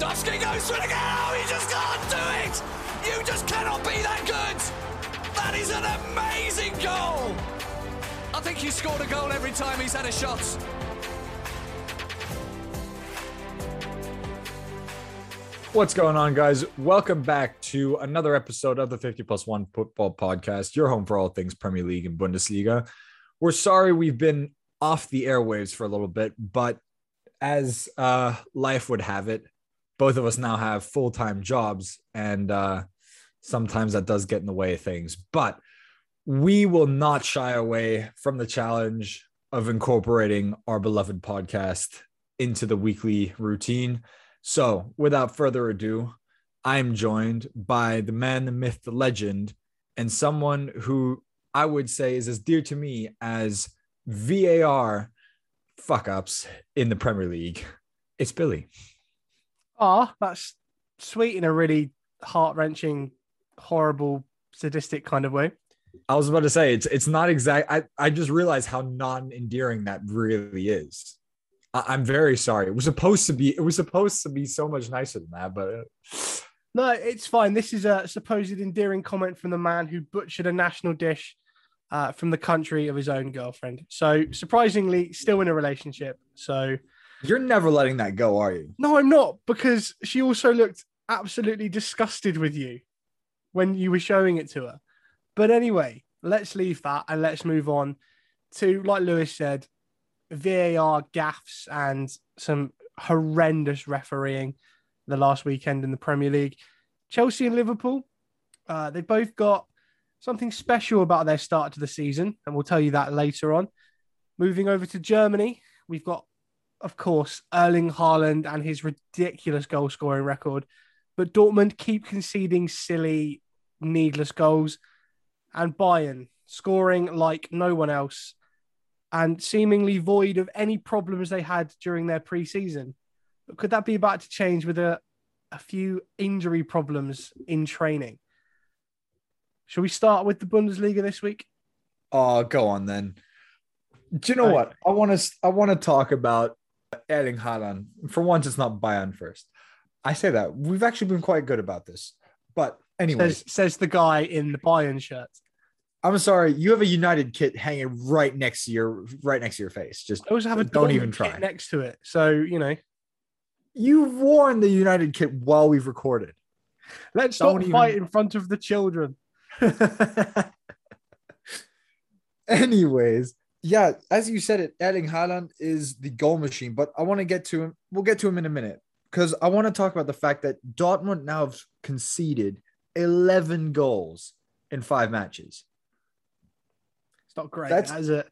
Dusky goes through again. Oh, he just can't do it. You just cannot be that good. That is an amazing goal. I think he's scored a goal every time he's had a shot. What's going on, guys? Welcome back to another episode of the 50 Plus One Football Podcast, your home for all things Premier League and Bundesliga. We're sorry we've been off the airwaves for a little bit, but as life would have it, both of us now have full-time jobs, and sometimes that does get in the way of things. But we will not shy away from the challenge of incorporating our beloved podcast into the weekly routine. So without further ado, I'm joined by the man, the myth, the legend, and someone who I would say is as dear to me as VAR fuck-ups in the Premier League. It's Billy. Oh, that's sweet in a really heart-wrenching, horrible, sadistic kind of way. I was about to say, it's not exact. I just realized how non-endearing that really is. I'm very sorry. It was supposed to be so much nicer than that, but no, it's fine. This is a supposed endearing comment from the man who butchered a national dish from the country of his own girlfriend. So surprisingly, still in a relationship. So you're never letting that go, are you? No, I'm not, because she also looked absolutely disgusted with you when you were showing it to her. But anyway, let's leave that and let's move on to, like Lewis said, VAR gaffes and some horrendous refereeing the last weekend in the Premier League. Chelsea and Liverpool, they both got something special about their start to the season, and we'll tell you that later on. Moving over to Germany, we've got, of course, Erling Haaland and his ridiculous goal-scoring record, but Dortmund keep conceding silly, needless goals, and Bayern scoring like no one else, and seemingly void of any problems they had during their pre-season. But could that be about to change with a few injury problems in training? Shall we start with the Bundesliga this week? Oh, go on then. Do you know what? I want to talk about Erling Haaland. For once, it's not Bayern first. I say that. We've actually been quite good about this. But anyway. Says the guy in the Bayern shirt. I'm sorry, you have a United kit hanging right next to your face. Just I also have a don't even try kit next to it. So, you know, you've worn the United kit while we've recorded. Let's don't even fight in front of the children. Anyways, yeah, as you said it, Erling Haaland is the goal machine, but I want to get to him. We'll get to him in a minute because I want to talk about the fact that Dortmund now have conceded 11 goals in 5 matches. It's not great, is it?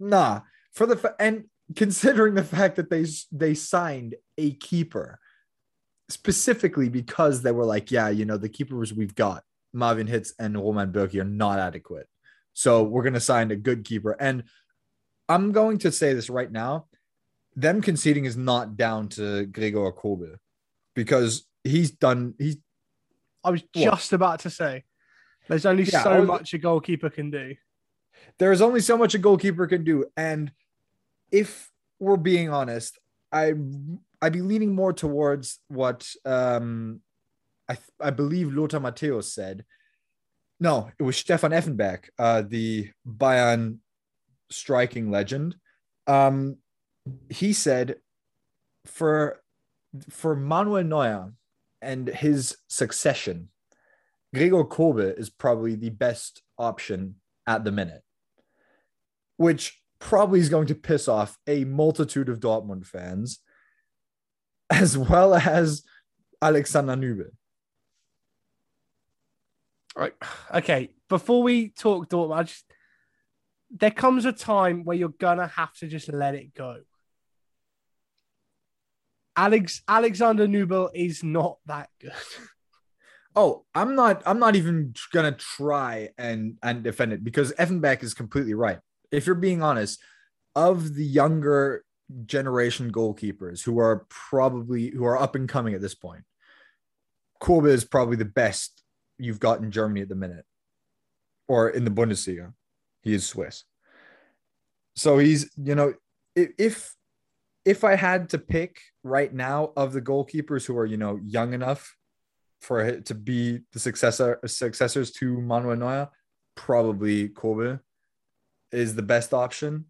Nah. And considering the fact that they signed a keeper, specifically because they were like, yeah, you know, the keepers we've got, Marvin Hitz and Roman Bürki, are not adequate. So we're going to sign a good keeper. And I'm going to say this right now, them conceding is not down to Gregor Kobel, because he's done. I was just about to say, there's only so much a goalkeeper can do. There is only so much a goalkeeper can do. And if we're being honest, I'd be leaning more towards what I believe Lothar Matthäus said. No, it was Stefan Effenberg, the Bayern striking legend. He said for Manuel Neuer and his succession, Gregor Kobel is probably the best option at the minute, which probably is going to piss off a multitude of Dortmund fans, as well as Alexander Nübel. Right. Okay. Before we talk Dortmund, there comes a time where you're gonna have to just let it go. Alexander Nübel is not that good. Oh, I'm not even going to try and defend it, because Effenberg is completely right. If you're being honest, of the younger generation goalkeepers who are up and coming at this point, Kobel is probably the best you've got in Germany at the minute, or in the Bundesliga. He is Swiss. So he's, you know, if if I had to pick right now of the goalkeepers who are, you know, young enough for it to be the successors to Manuel Neuer, probably Kobel is the best option.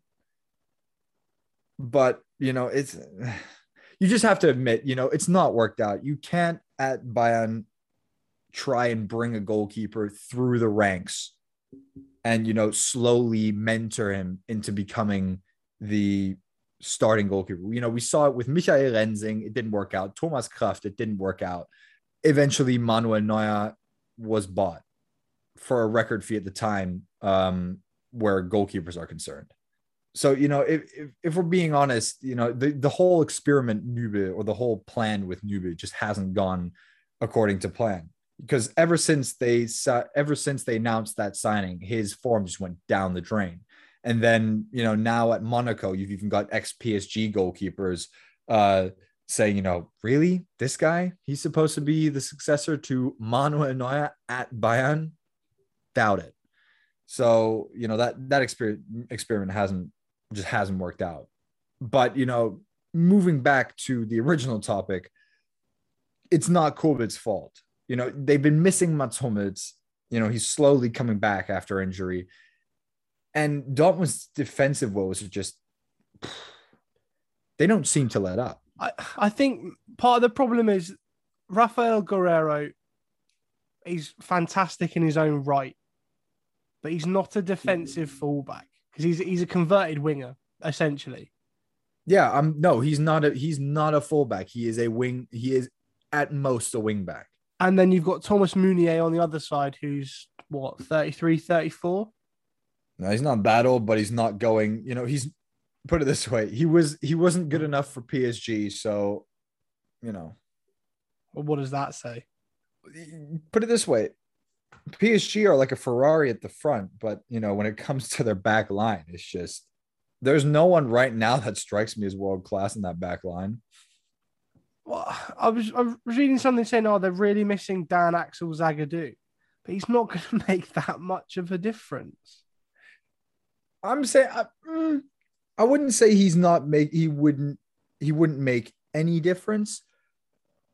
But, you know, it's, you just have to admit, you know, it's not worked out. You can't at Bayern try and bring a goalkeeper through the ranks and, you know, slowly mentor him into becoming the starting goalkeeper. You know, we saw it with Michael Rensing. It didn't work out. Thomas Kraft, it didn't work out. Eventually, Manuel Neuer was bought for a record fee at the time, where goalkeepers are concerned. So, you know, if we're being honest, you know, the whole experiment Nübel, or the whole plan with Nübel, just hasn't gone according to plan. Because ever since they announced that signing, his form just went down the drain. And then, you know, now at Monaco, you've even got ex-PSG goalkeepers saying, you know, really? This guy? He's supposed to be the successor to Manuel Neuer at Bayern? Doubt it. So, you know, that experiment hasn't worked out. But, you know, moving back to the original topic, it's not Kobel's fault. You know, they've been missing Mats Hummels. You know, he's slowly coming back after injury. And Dortmund's defensive woes are just, they don't seem to let up. I think part of the problem is Rafael Guerrero is fantastic in his own right, but he's not a defensive fullback, because he's a converted winger, essentially. Yeah, no, he's not a fullback. He is a wing. He is at most a wing back. And then you've got Thomas Meunier on the other side, who's, what, 33, 34? No, he's not that old, but he's not going, you know, he's, put it this way, he wasn't good enough for PSG, so, you know. Well, what does that say? Put it this way, PSG are like a Ferrari at the front, but, you know, when it comes to their back line, it's just, there's no one right now that strikes me as world-class in that back line. Well, I was reading something saying, oh, they're really missing Dan Axel Zagadou, but he's not going to make that much of a difference. I'm saying I wouldn't say he's not make he wouldn't make any difference,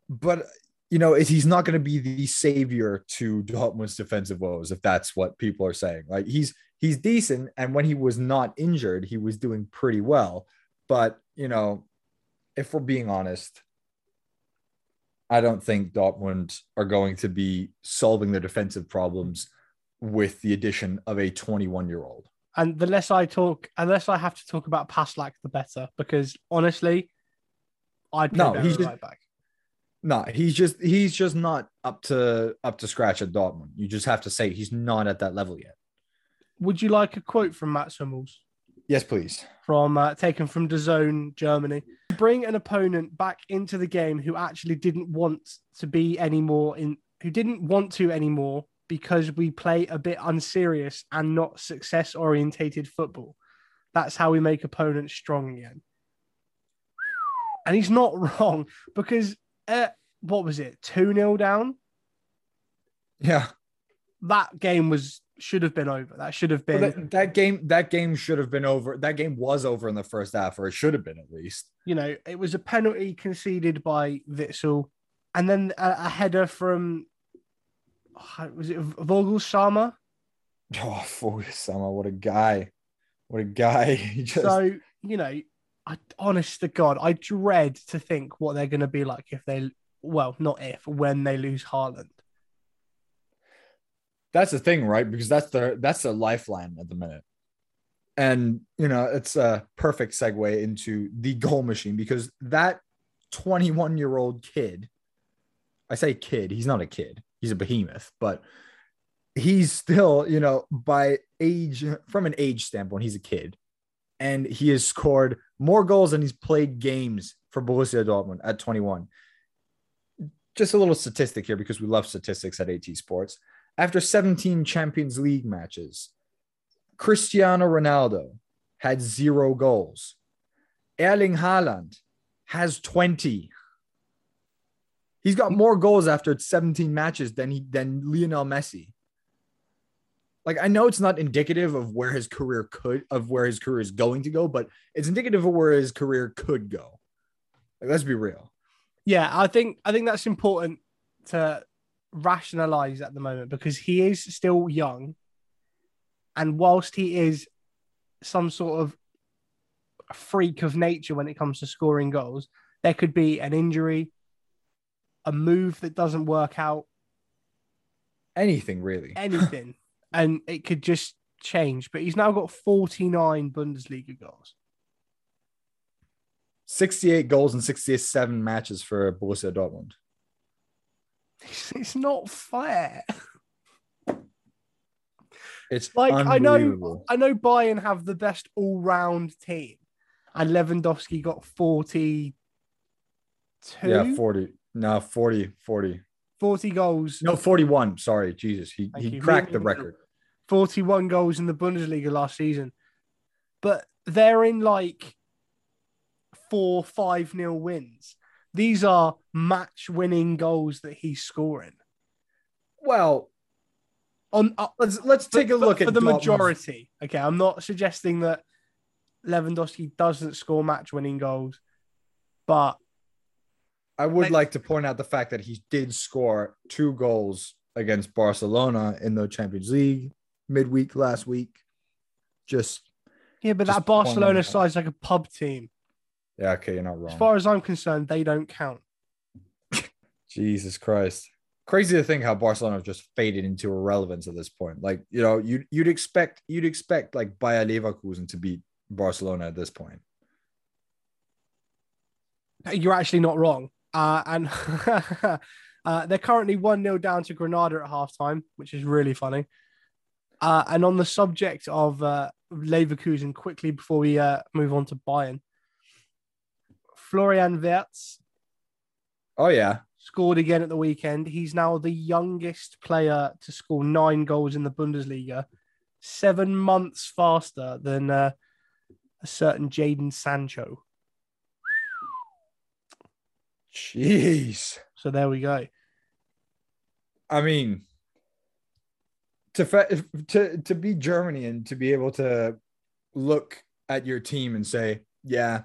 but, you know, he's not going to be the savior to Dortmund's defensive woes, if that's what people are saying. Like, he's decent, and when he was not injured, he was doing pretty well. But, you know, if we're being honest, I don't think Dortmund are going to be solving their defensive problems with the addition of a 21-year-old. And the less I talk, unless I have to talk about Paslak, the better. Because honestly, I'd play right back. No, he's just not up to scratch at Dortmund. You just have to say he's not at that level yet. Would you like a quote from Mats Hummels? Yes, please. Taken from DAZN, Germany. Bring an opponent back into the game who actually didn't want to anymore because we play a bit unserious and not success-orientated football. That's how we make opponents strong again. And he's not wrong, because, what was it, 2-0 down? Yeah. That game should have been over. That should have been... Well, that game should have been over. That game was over in the first half, or it should have been, at least. You know, it was a penalty conceded by Vitsel, and then a header from... Was it Vogelsama? Oh, Vogelsama! What a guy! What a guy! So, you know, honest to God, I dread to think what they're going to be like when they lose Haaland. That's the thing, right? Because that's their lifeline at the minute, and, you know, it's a perfect segue into the goal machine, because that 21-year-old kid, I say kid, he's not a kid. He's a behemoth, but he's still, you know, from an age standpoint, he's a kid, and he has scored more goals than he's played games for Borussia Dortmund at 21. Just a little statistic here, because we love statistics at AT Sports. After 17 Champions League matches, Cristiano Ronaldo had 0 goals. Erling Haaland has 20. He's got more goals after 17 matches than Lionel Messi. Like, I know it's not indicative of where his career is going to go, but it's indicative of where his career could go. Like, let's be real. Yeah, I think that's important to rationalize at the moment, because he is still young. And whilst he is some sort of freak of nature when it comes to scoring goals, there could be an injury, a move that doesn't work out. Anything, really. Anything. And it could just change. But he's now got 49 Bundesliga goals. 68 goals in 67 matches for Borussia Dortmund. It's not fair. It's like, I know Bayern have the best all-round team, and Lewandowski got 42. Yeah, 40. No, 40. 40 goals. No, 41. Sorry, Jesus. He cracked the record. 41 goals in the Bundesliga last season. But they're in like 4-5-0 wins. These are match-winning goals that he's scoring. Well, let's take a look at the majority. Okay, I'm not suggesting that Lewandowski doesn't score match-winning goals, but I would like to point out the fact that he did score 2 goals against Barcelona in the Champions League midweek last week. But that Barcelona side is like a pub team. Yeah, okay, you're not wrong. As far as I'm concerned, they don't count. Jesus Christ. Crazy to think how Barcelona have just faded into irrelevance at this point. Like, you know, you'd expect like Bayer Leverkusen to beat Barcelona at this point. You're actually not wrong. And they're currently 1-0 down to Granada at halftime, which is really funny. And on the subject of Leverkusen, quickly before we move on to Bayern, Florian Wirtz. Oh yeah. Scored again at the weekend. He's now the youngest player to score 9 goals in the Bundesliga, 7 months faster than a certain Jaden Sancho. Jeez. So there we go. I mean, to be Germany and to be able to look at your team and say, yeah,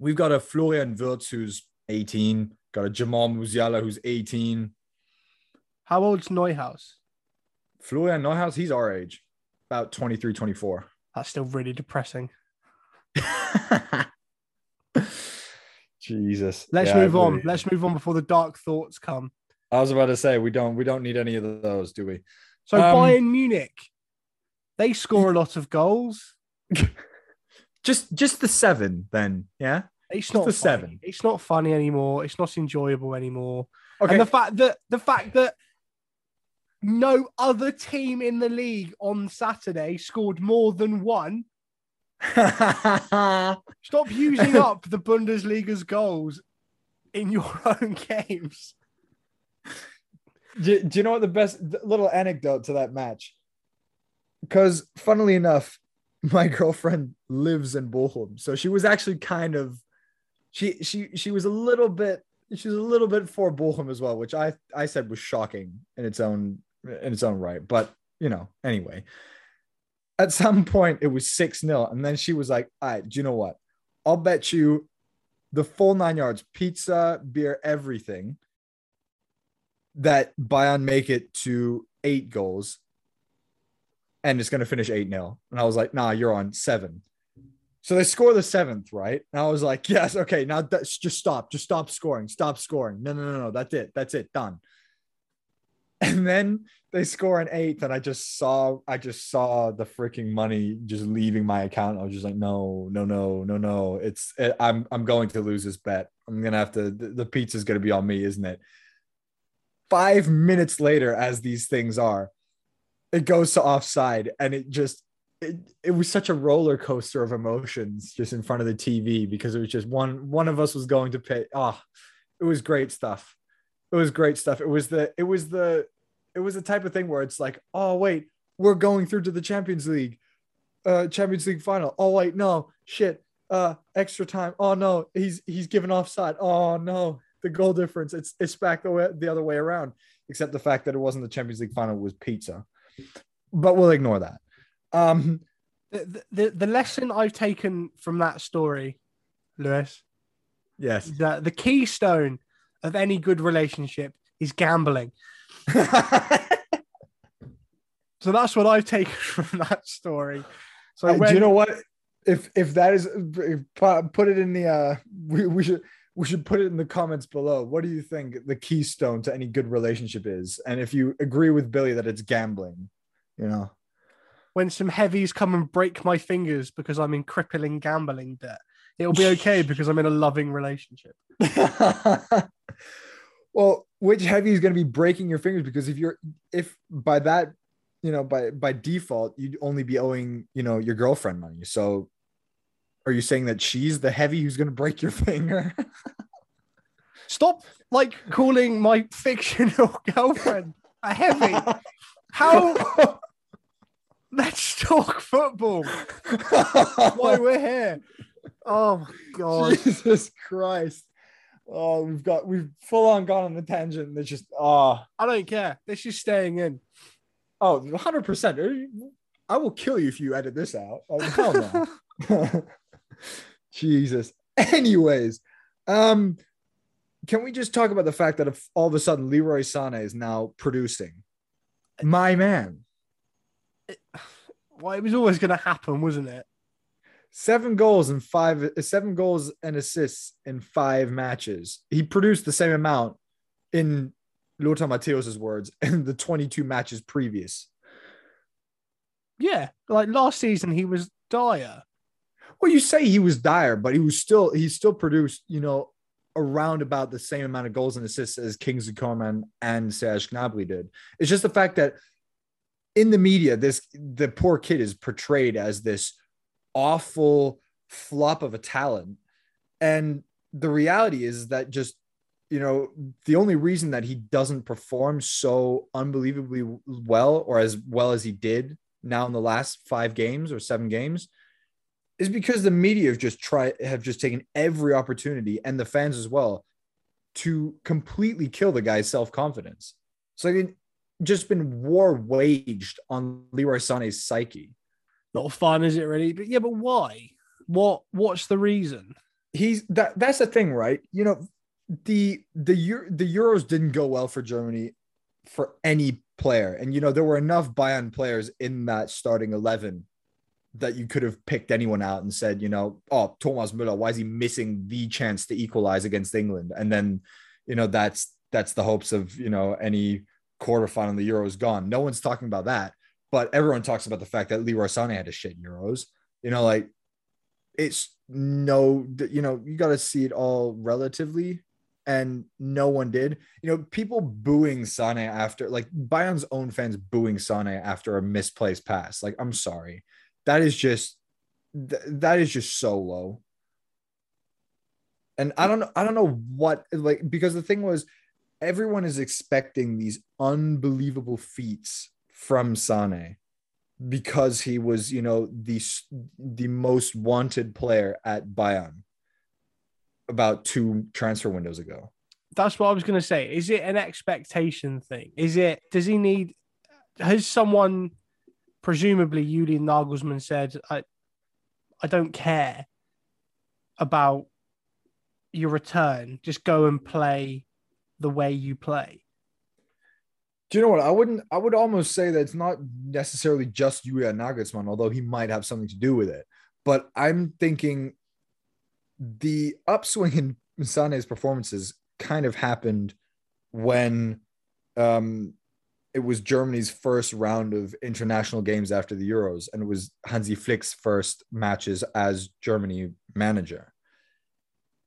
we've got a Florian Wirtz who's 18. Got a Jamal Musiala who's 18. How old's Neuhaus? Florian Neuhaus, he's our age. About 23, 24. That's still really depressing. Jesus. Let's move on. Let's move on before the dark thoughts come. I was about to say, we don't need any of those, do we? So Bayern Munich, they score a lot of goals. just the 7 then, yeah? It's not funny. It's not funny anymore. It's not enjoyable anymore. Okay. And the fact that no other team in the league on Saturday scored more than 1. Stop using up the Bundesliga's goals in your own games. Do you know what the best little anecdote to that match? Because funnily enough, my girlfriend lives in Bochum, so she was actually kind of. She was a little bit for Bochum as well, which I said was shocking in its own right. But, you know, anyway, at some point it was 6-0. And then she was like, all right, do you know what? I'll bet you the full 9 yards, pizza, beer, everything, that Bayern make it to 8 goals and it's going to finish 8-0. And I was like, nah, you're on 7. So they score the 7th, right? And I was like, yes, okay, now just stop scoring. Stop scoring. No, that's it, done. And then they score an 8th, and I just saw the freaking money just leaving my account. I was just like, no. I'm going to lose this bet. I'm going to have to, the pizza's going to be on me, isn't it? 5 minutes later, as these things are, it goes to offside, and it was such a roller coaster of emotions just in front of the TV, because it was just one of us was going to pay. Oh, it was great stuff. It was the type of thing where it's like, oh wait, we're going through to the Champions League final. Oh wait, no, shit. Extra time. Oh no, he's given offside. Oh no, the goal difference. It's back the other way around. Except the fact that it wasn't the Champions League final, it was pizza. but we'll ignore that. The lesson I've taken from that story, Lewis, yes, is that the keystone of any good relationship is gambling. So that's what I've taken from that story. So do you know what? If that is, put it in the we should put it in the comments below. What do you think the keystone to any good relationship is? And if you agree with Billy that it's gambling, you know, when some heavies come and break my fingers because I'm in crippling gambling debt, it'll be okay because I'm in a loving relationship. Well, which heavy is going to be breaking your fingers? Because if by that, you know, by default, you'd only be owing, you know, your girlfriend money. So are you saying that she's the heavy who's going to break your finger? Stop, like, calling my fictional girlfriend a heavy. How? Let's talk football. That's why we're here. Oh, my God. Jesus Christ. Oh, we've full on gone on the tangent. That's just, I don't care. This is staying in. Oh, 100%. I will kill you if you edit this out. Oh, hell no. Jesus. Anyways, can we just talk about the fact that all of a sudden Leroy Sané is now producing? My man. It was always going to happen, wasn't it? 7 goals and assists in 5 matches. He produced the same amount, in Lothar Matthäus' words, in the 22 matches previous. Yeah, like last season he was dire. Well, you say he was dire, but he still produced, you know, around about the same amount of goals and assists as Kingsley Coman and Serge Gnabry did. It's just the fact that in the media, the poor kid is portrayed as this awful flop of a talent, and the reality is that, just, you know, the only reason that he doesn't perform so unbelievably well as he did now in the last 5 games or 7 games is because the media have just taken every opportunity, and the fans as well, to completely kill the guy's self-confidence. So I mean, just been war waged on Leroy Sané's psyche. Not fun, is it really? But yeah, but why? What's the reason? That's the thing, right? You know, the Euros didn't go well for Germany for any player. And, you know, there were enough Bayern players in that starting 11 that you could have picked anyone out and said, you know, oh, Thomas Müller, why is he missing the chance to equalize against England? And then, you know, that's the hopes of, you know, any quarterfinal in the Euros gone. No one's talking about that. But everyone talks about the fact that Leroy Sané had a shit Euros. You know, like, it's no, you know, you got to see it all relatively. And no one did. You know, people booing Sané after, like, Bayern's own fans booing Sané after a misplaced pass. Like, I'm sorry. That is just so low. And I don't know what, like, because the thing was, everyone is expecting these unbelievable feats from Sané because he was, you know, the most wanted player at Bayern about 2 transfer windows ago. That's what I was going to say. Is it an expectation thing? Has someone, presumably Julian Nagelsmann, said, I don't care about your return. Just go and play the way you play. Do you know what? I would almost say that it's not necessarily just Julian Nagelsmann, although he might have something to do with it. But I'm thinking the upswing in Sané's performances kind of happened when it was Germany's first round of international games after the Euros, and it was Hansi Flick's first matches as Germany manager.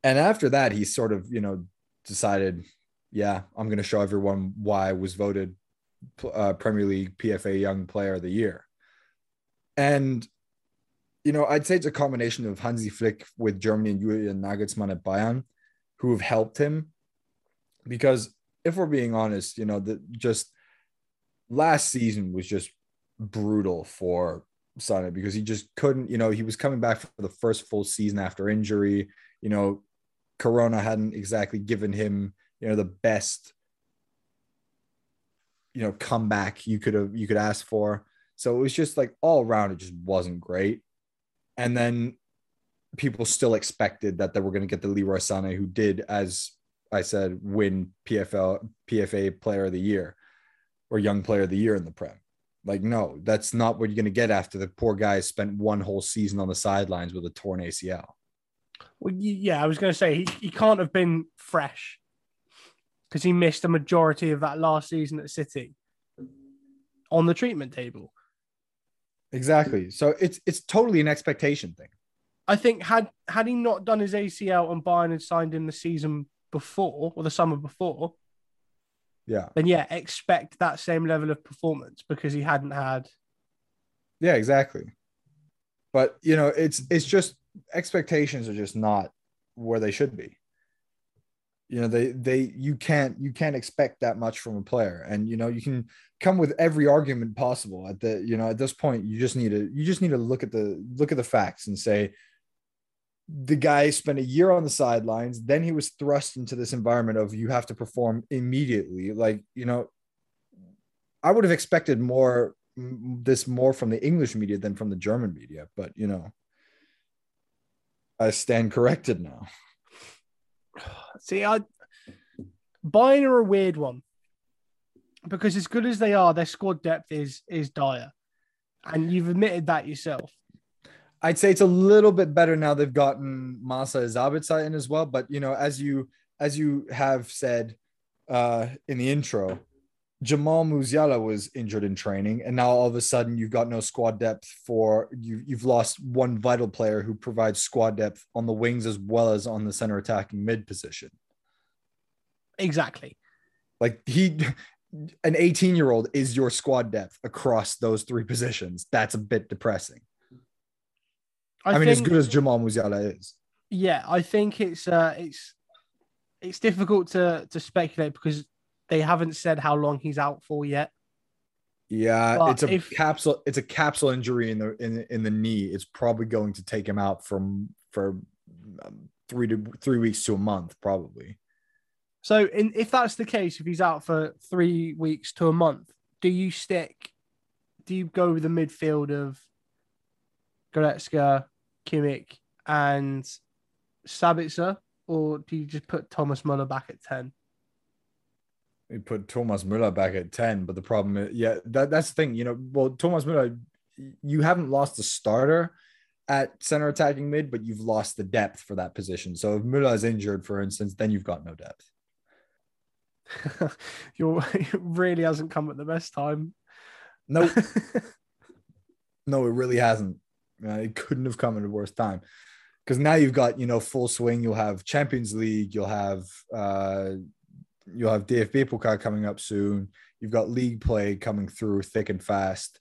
And after that, he sort of, you know, decided, yeah, I'm going to show everyone why I was voted Premier League PFA Young Player of the Year. And, you know, I'd say it's a combination of Hansi Flick with Germany and Julian Nagelsmann at Bayern who have helped him. Because if we're being honest, you know, just last season was just brutal for Sané because he just couldn't, you know, he was coming back for the first full season after injury. You know, Corona hadn't exactly given him, you know, the best, you know, comeback you could ask for. So it was just like all around, it just wasn't great. And then people still expected that they were going to get the Leroy Sané, who did, as I said, win PFA Player of the Year or Young Player of the Year in the Prem. Like, no, that's not what you're going to get after the poor guy spent one whole season on the sidelines with a torn ACL. Well, yeah, I was going to say he can't have been fresh because he missed the majority of that last season at City on the treatment table. Exactly. So it's totally an expectation thing. I think had he not done his ACL and Bayern had signed him the season before or the summer before, yeah, then yeah, expect that same level of performance because he hadn't had. Yeah, exactly. But you know, it's just expectations are just not where they should be. You know, you can't expect that much from a player, and you know, you can come with every argument possible at the, you know, at this point, you just need to look at the facts and say, the guy spent a year on the sidelines. Then he was thrust into this environment of you have to perform immediately. Like, you know, I would have expected more from the English media than from the German media, but you know, I stand corrected now. See, Bayern are a weird one because as good as they are, their squad depth is dire. And you've admitted that yourself. I'd say it's a little bit better now. They've gotten Masa Izabitza in as well. But, you know, as you have said in the intro, Jamal Musiala was injured in training. And now all of a sudden you've got no squad depth for you. You've lost one vital player who provides squad depth on the wings as well as on the center attacking mid position. Exactly. Like an 18-year-old is your squad depth across those three positions. That's a bit depressing. I mean, as good as Jamal Musiala is. Yeah, I think it's difficult to speculate because they haven't said how long he's out for yet. Yeah, but it's a capsule injury in the knee. It's probably going to take him out for 3 weeks to a month, probably. So, if that's the case, if he's out for 3 weeks to a month, do you go with the midfield of Goretzka, Kimmich, and Sabitzer, or do you just put Thomas Müller back at 10? We put Thomas Müller back at 10, but the problem is, yeah, that's the thing, you know, well, Thomas Müller, you haven't lost the starter at center attacking mid, but you've lost the depth for that position. So if Müller is injured, for instance, then you've got no depth. It really hasn't come at the best time. No, nope. No, it really hasn't. It couldn't have come at a worse time because now you've got, you know, full swing. You'll have Champions League. You'll have DFB Pokal coming up soon. You've got league play coming through thick and fast.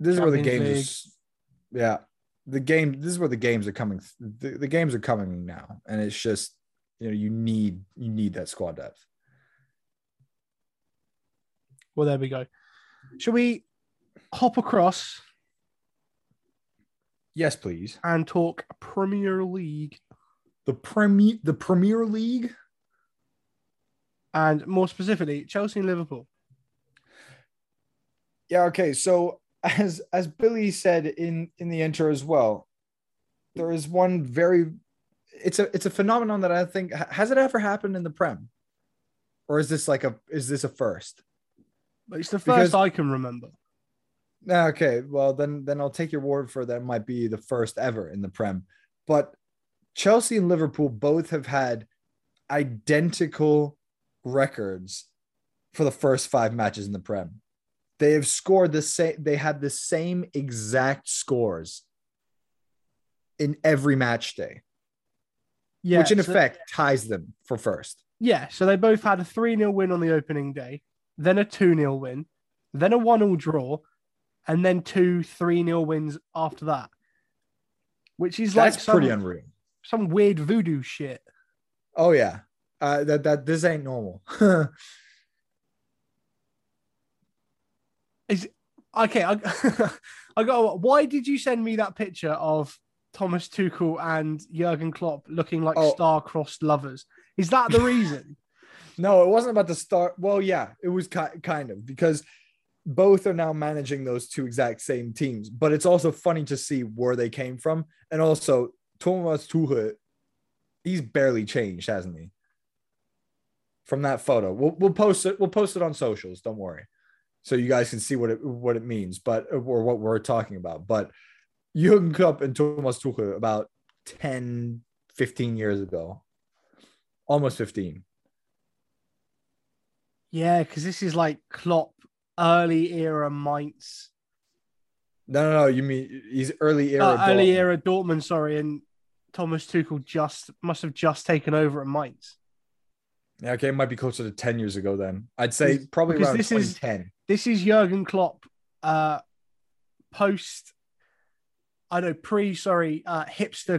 This is where the games are coming. The games are coming now. And it's just, you know, you need that squad depth. Well, there we go. Shall we hop across? Yes, please. And talk Premier League. The Premier League? And more specifically, Chelsea and Liverpool. Yeah, okay. So as Billy said in the intro as well, there is one it's a phenomenon that I think, has it ever happened in the Prem? Or is this a first? It's the first I can remember. Okay, well, then I'll take your word for that. It might be the first ever in the Prem. But Chelsea and Liverpool both have had identical records for the first 5 matches in the Prem. They have scored the same. They had the same exact scores in every match day, yeah, which in effect ties them for first. Yeah, so they both had a 3-0 win on the opening day, then a 2-0 win, then a 1-1 draw, and then 2 3-0 wins after that, which is pretty unreal. Some weird voodoo shit. Oh yeah, that this ain't normal. I got. Why did you send me that picture of Thomas Tuchel and Jurgen Klopp looking like star-crossed lovers? Is that the reason? No, it wasn't about the star. Well, yeah, it was kind of because both are now managing those two exact same teams, but it's also funny to see where they came from. And also Thomas Tuchel, he's barely changed, hasn't he? From that photo, we'll post it on socials. Don't worry, so you guys can see what it means, but or what we're talking about. But Jürgen Klopp and Thomas Tuchel about 10, 15 years ago, almost 15. Yeah, because this is like Klopp early era Mainz. No. You mean he's early era? Early era Dortmund. Sorry, and Thomas Tuchel must have just taken over at Mainz. Yeah, okay, it might be closer to 10 years ago then. I'd say probably around 2010. This is Jurgen Klopp hipster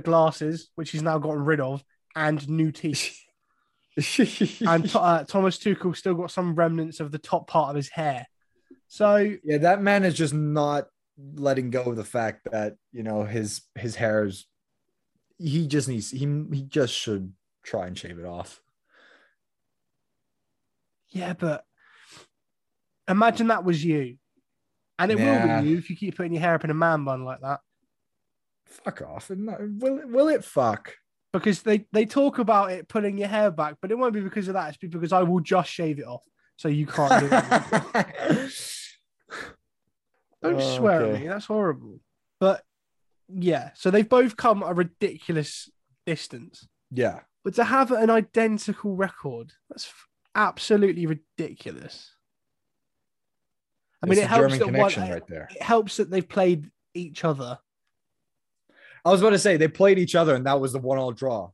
glasses, which he's now gotten rid of, and new teeth. And Thomas Tuchel still got some remnants of the top part of his hair. So yeah, that man is just not letting go of the fact that, you know, his hair is, he just should try and shave it off. Yeah, but imagine that was you. And it will be you if you keep putting your hair up in a man bun like that. Fuck off. Will it fuck? Because they talk about it pulling your hair back, but it won't be because of that. It's because I will just shave it off. So you can't do it. Don't swear at me. That's horrible. But yeah, so they've both come a ridiculous distance. Yeah. But to have an identical record, that's absolutely ridiculous. I mean, it helps that they've played each other. I was about to say they played each other and that was the 1-1 draw.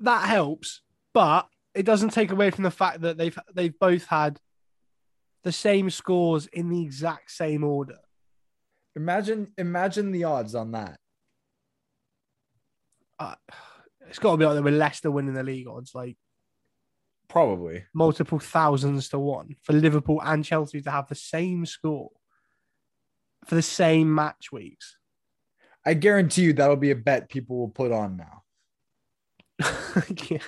That helps, but it doesn't take away from the fact that they've both had the same scores in the exact same order. Imagine the odds on that. It's got to be like there were Leicester winning the league odds, like probably multiple thousands to one for Liverpool and Chelsea to have the same score for the same match weeks. I guarantee you that'll be a bet people will put on now. Yeah.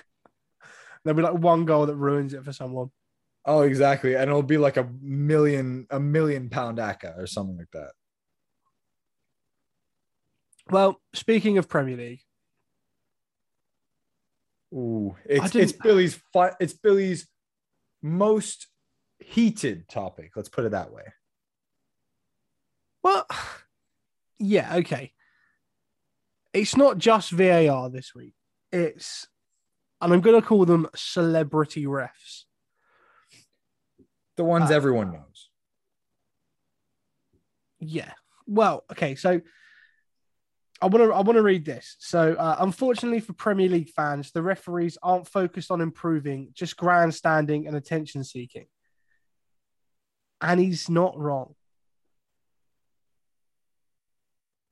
There'll be like one goal that ruins it for someone. Oh, exactly. And it'll be like a million pound ACCA or something like that. Well, speaking of Premier League. Ooh, it's Billy's most heated topic. Let's put it that way. Well, yeah, okay. It's not just VAR this week. And I'm going to call them celebrity refs. The ones everyone knows. Yeah. Well, okay, so I want to read this. So, unfortunately for Premier League fans, the referees aren't focused on improving, just grandstanding and attention seeking. And he's not wrong.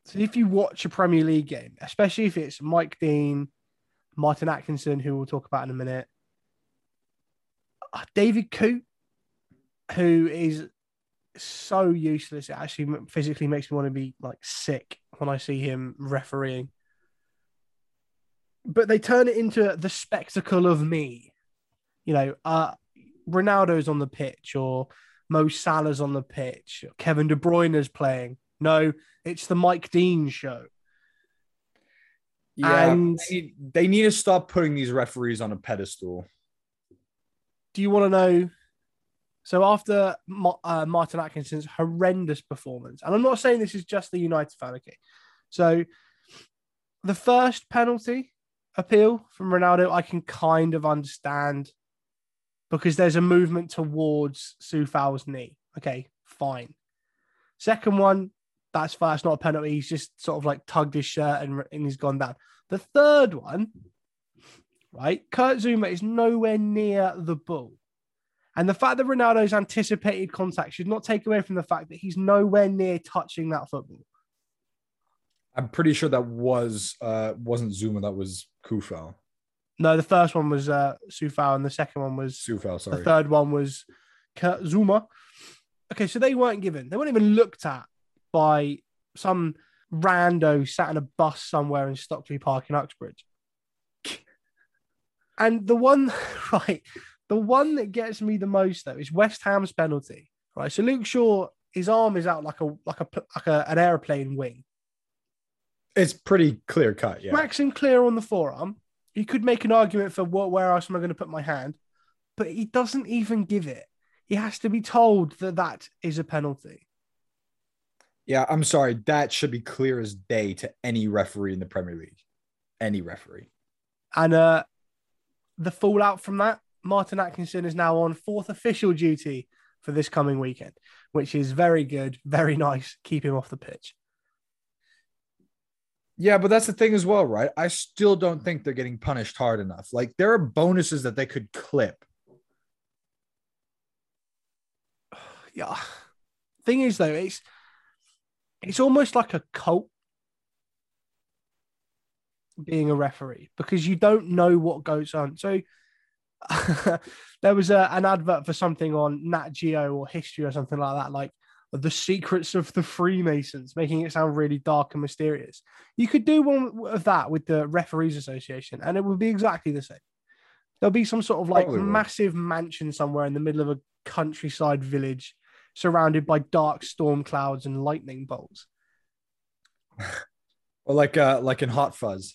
So if you watch a Premier League game, especially if it's Mike Dean, Martin Atkinson, who we'll talk about in a minute, David Coote, who is so useless, it actually physically makes me want to be like sick when I see him refereeing. But they turn it into the spectacle of me. You know, Ronaldo's on the pitch or Mo Salah's on the pitch. Or Kevin De Bruyne's playing. No, it's the Mike Dean show. Yeah, and they need to stop putting these referees on a pedestal. Do you want to know? So after Martin Atkinson's horrendous performance, and I'm not saying this is just the United fan, okay? So the first penalty appeal from Ronaldo, I can kind of understand because there's a movement towards Soufao's knee. Okay, fine. Second one, that's fine. It's not a penalty. He's just sort of like tugged his shirt and he's gone down. The third one, right? Kurt Zouma is nowhere near the ball. And the fact that Ronaldo's anticipated contact should not take away from the fact that he's nowhere near touching that football. I'm pretty sure that wasn't Zouma. That was Kufal. No, the first one was Sufal and the second one was Sufal, sorry. The third one was Kurt Zouma. Okay, so they weren't given. They weren't even looked at by some rando sat in a bus somewhere in Stockley Park in Uxbridge. And the one that gets me the most, though, is West Ham's penalty, right? So Luke Shaw, his arm is out like an airplane wing. It's pretty clear cut, yeah. Maxim clear on the forearm. He could make an argument for where else am I going to put my hand, but he doesn't even give it. He has to be told that is a penalty. Yeah, I'm sorry. That should be clear as day to any referee in the Premier League. Any referee. And the fallout from that, Martin Atkinson is now on fourth official duty for this coming weekend, which is very good, very nice. Keep him off the pitch. Yeah, but that's the thing as well, right? I still don't think they're getting punished hard enough. Like, there are bonuses that they could clip. Yeah. Thing is, though, it's almost like a cult being a referee because you don't know what goes on. So there was an advert for something on Nat Geo or History or something like that, like the secrets of the Freemasons, making it sound really dark and mysterious. You could do one of that with the Referees Association and it would be exactly the same. There'll be some sort of like massive mansion somewhere in the middle of a countryside village surrounded by dark storm clouds and lightning bolts. Or like in Hot Fuzz.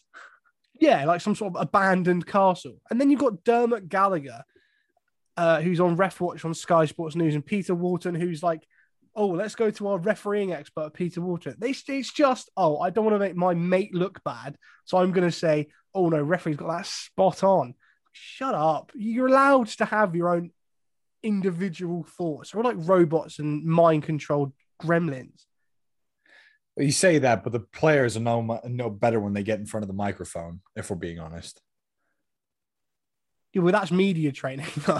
Yeah, like some sort of abandoned castle. And then you've got Dermot Gallagher, who's on Ref Watch on Sky Sports News, and Peter Walton, who's like, oh, let's go to our refereeing expert, Peter Walton. It's just, oh, I don't want to make my mate look bad, so I'm going to say, oh, no, referee's got that spot on. Shut up. You're allowed to have your own individual thoughts. We're like robots and mind-controlled gremlins. You say that, but the players are no better when they get in front of the microphone, if we're being honest. Yeah, well, that's media training, though.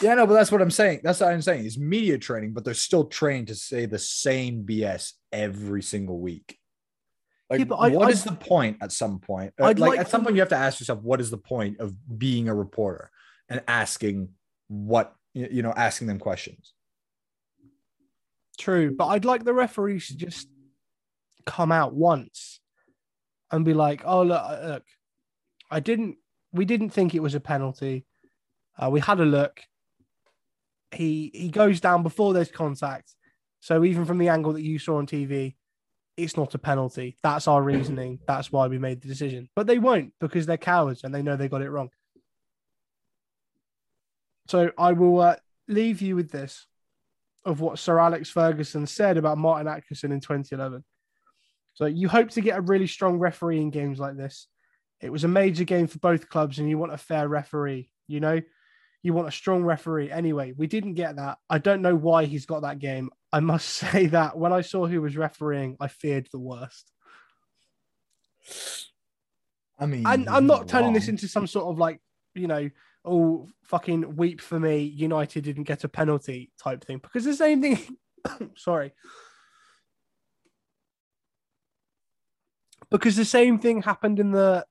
Yeah, no, but that's what I'm saying. That's what I'm saying. It's media training, but they're still trained to say the same BS every single week. Like, yeah, but what is the point at some point? At some point, you have to ask yourself, what is the point of being a reporter and asking them questions? True, but I'd like the referees to just come out once and be like, oh, look, we didn't think it was a penalty. We had a look. He goes down before there's contact. So even from the angle that you saw on TV, it's not a penalty. That's our reasoning. That's why we made the decision. But they won't, because they're cowards and they know they got it wrong. So I will leave you with this of what Sir Alex Ferguson said about Martin Atkinson in 2011. So you hope to get a really strong referee in games like this. It was a major game for both clubs and you want a fair referee, you know? You want a strong referee. Anyway, we didn't get that. I don't know why he's got that game. I must say that when I saw who was refereeing, I feared the worst. I mean, I'm not turning this into some sort of like, you know, oh, fucking weep for me, United didn't get a penalty type thing. Because the same thing, sorry. Because the same thing happened in the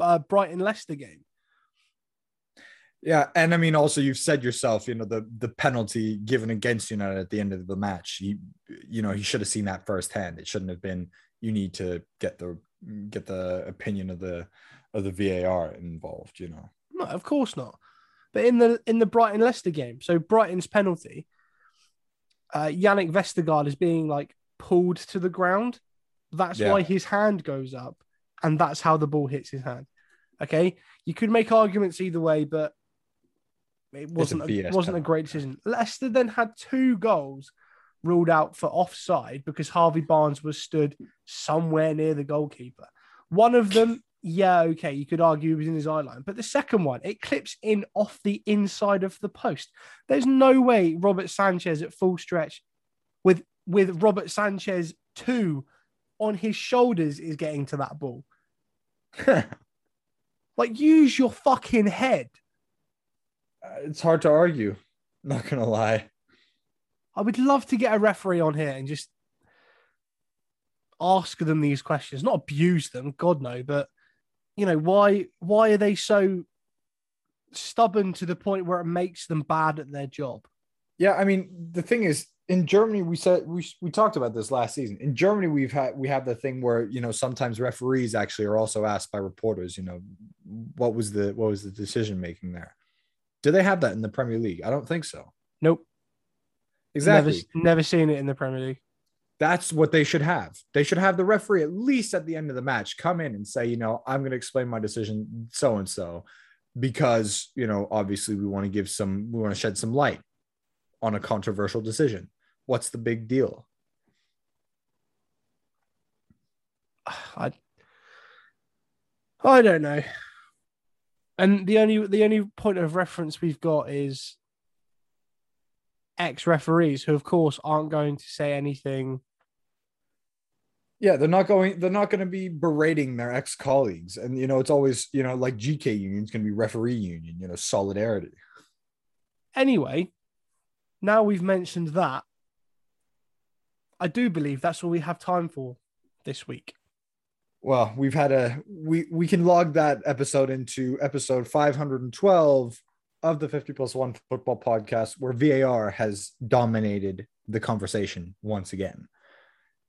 Brighton-Leicester game. Yeah, and I mean, also you've said yourself, you know, the penalty given against United at the end of the match, he should have seen that firsthand. It shouldn't have been. You need to get the opinion of the VAR involved, you know. No, of course not. But in the Brighton Leicester game, so Brighton's penalty, Yannick Vestergaard is being like pulled to the ground. That's why his hand goes up, and that's how the ball hits his hand. Okay, you could make arguments either way, but. It wasn't a great decision. Leicester then had two goals ruled out for offside because Harvey Barnes was stood somewhere near the goalkeeper. One of them, you could argue it was in his eye line. But the second one, it clips in off the inside of the post. There's no way Robert Sanchez at full stretch with Robert Sanchez 2 on his shoulders is getting to that ball. Like, use your fucking head. It's hard to argue, not going to lie. I would love to get a referee on here and just ask them these questions, not abuse them, God no, but, you know, why are they so stubborn to the point where it makes them bad at their job? Yeah, I mean, the thing is, in Germany, we talked about this last season. In Germany, we have the thing where, you know, sometimes referees actually are also asked by reporters, you know, what was the decision making there? Do they have that in the Premier League? I don't think so. Nope. Exactly. Never seen it in the Premier League. That's what they should have. They should have the referee, at least at the end of the match, come in and say, you know, I'm going to explain my decision so-and-so because, you know, obviously we want to shed some light on a controversial decision. What's the big deal? I don't know. And the only point of reference we've got is ex-referees who, of course, aren't going to say anything. Yeah, they're not going to be berating their ex-colleagues. And, you know, it's always, you know, like GK unions can be referee union, you know, solidarity. Anyway, now we've mentioned that, I do believe that's all we have time for this week. Well, we can log that episode into episode 512 of the 50 Plus One Football Podcast, where VAR has dominated the conversation once again.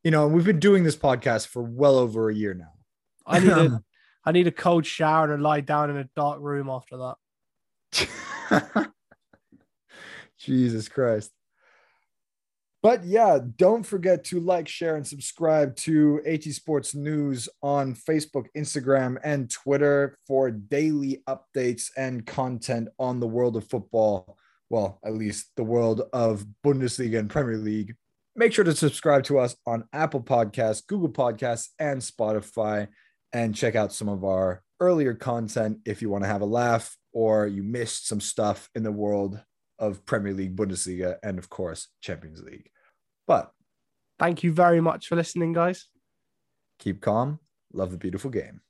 You know, we've been doing this podcast for well over a year now. I need a cold shower and lie down in a dark room after that. Jesus Christ. But yeah, don't forget to like, share, and subscribe to AT Sports News on Facebook, Instagram, and Twitter for daily updates and content on the world of football. Well, at least the world of Bundesliga and Premier League. Make sure to subscribe to us on Apple Podcasts, Google Podcasts, and Spotify, and check out some of our earlier content if you want to have a laugh or you missed some stuff in the world of Premier League, Bundesliga, and of course, Champions League. But thank you very much for listening, guys. Keep calm. Love the beautiful game.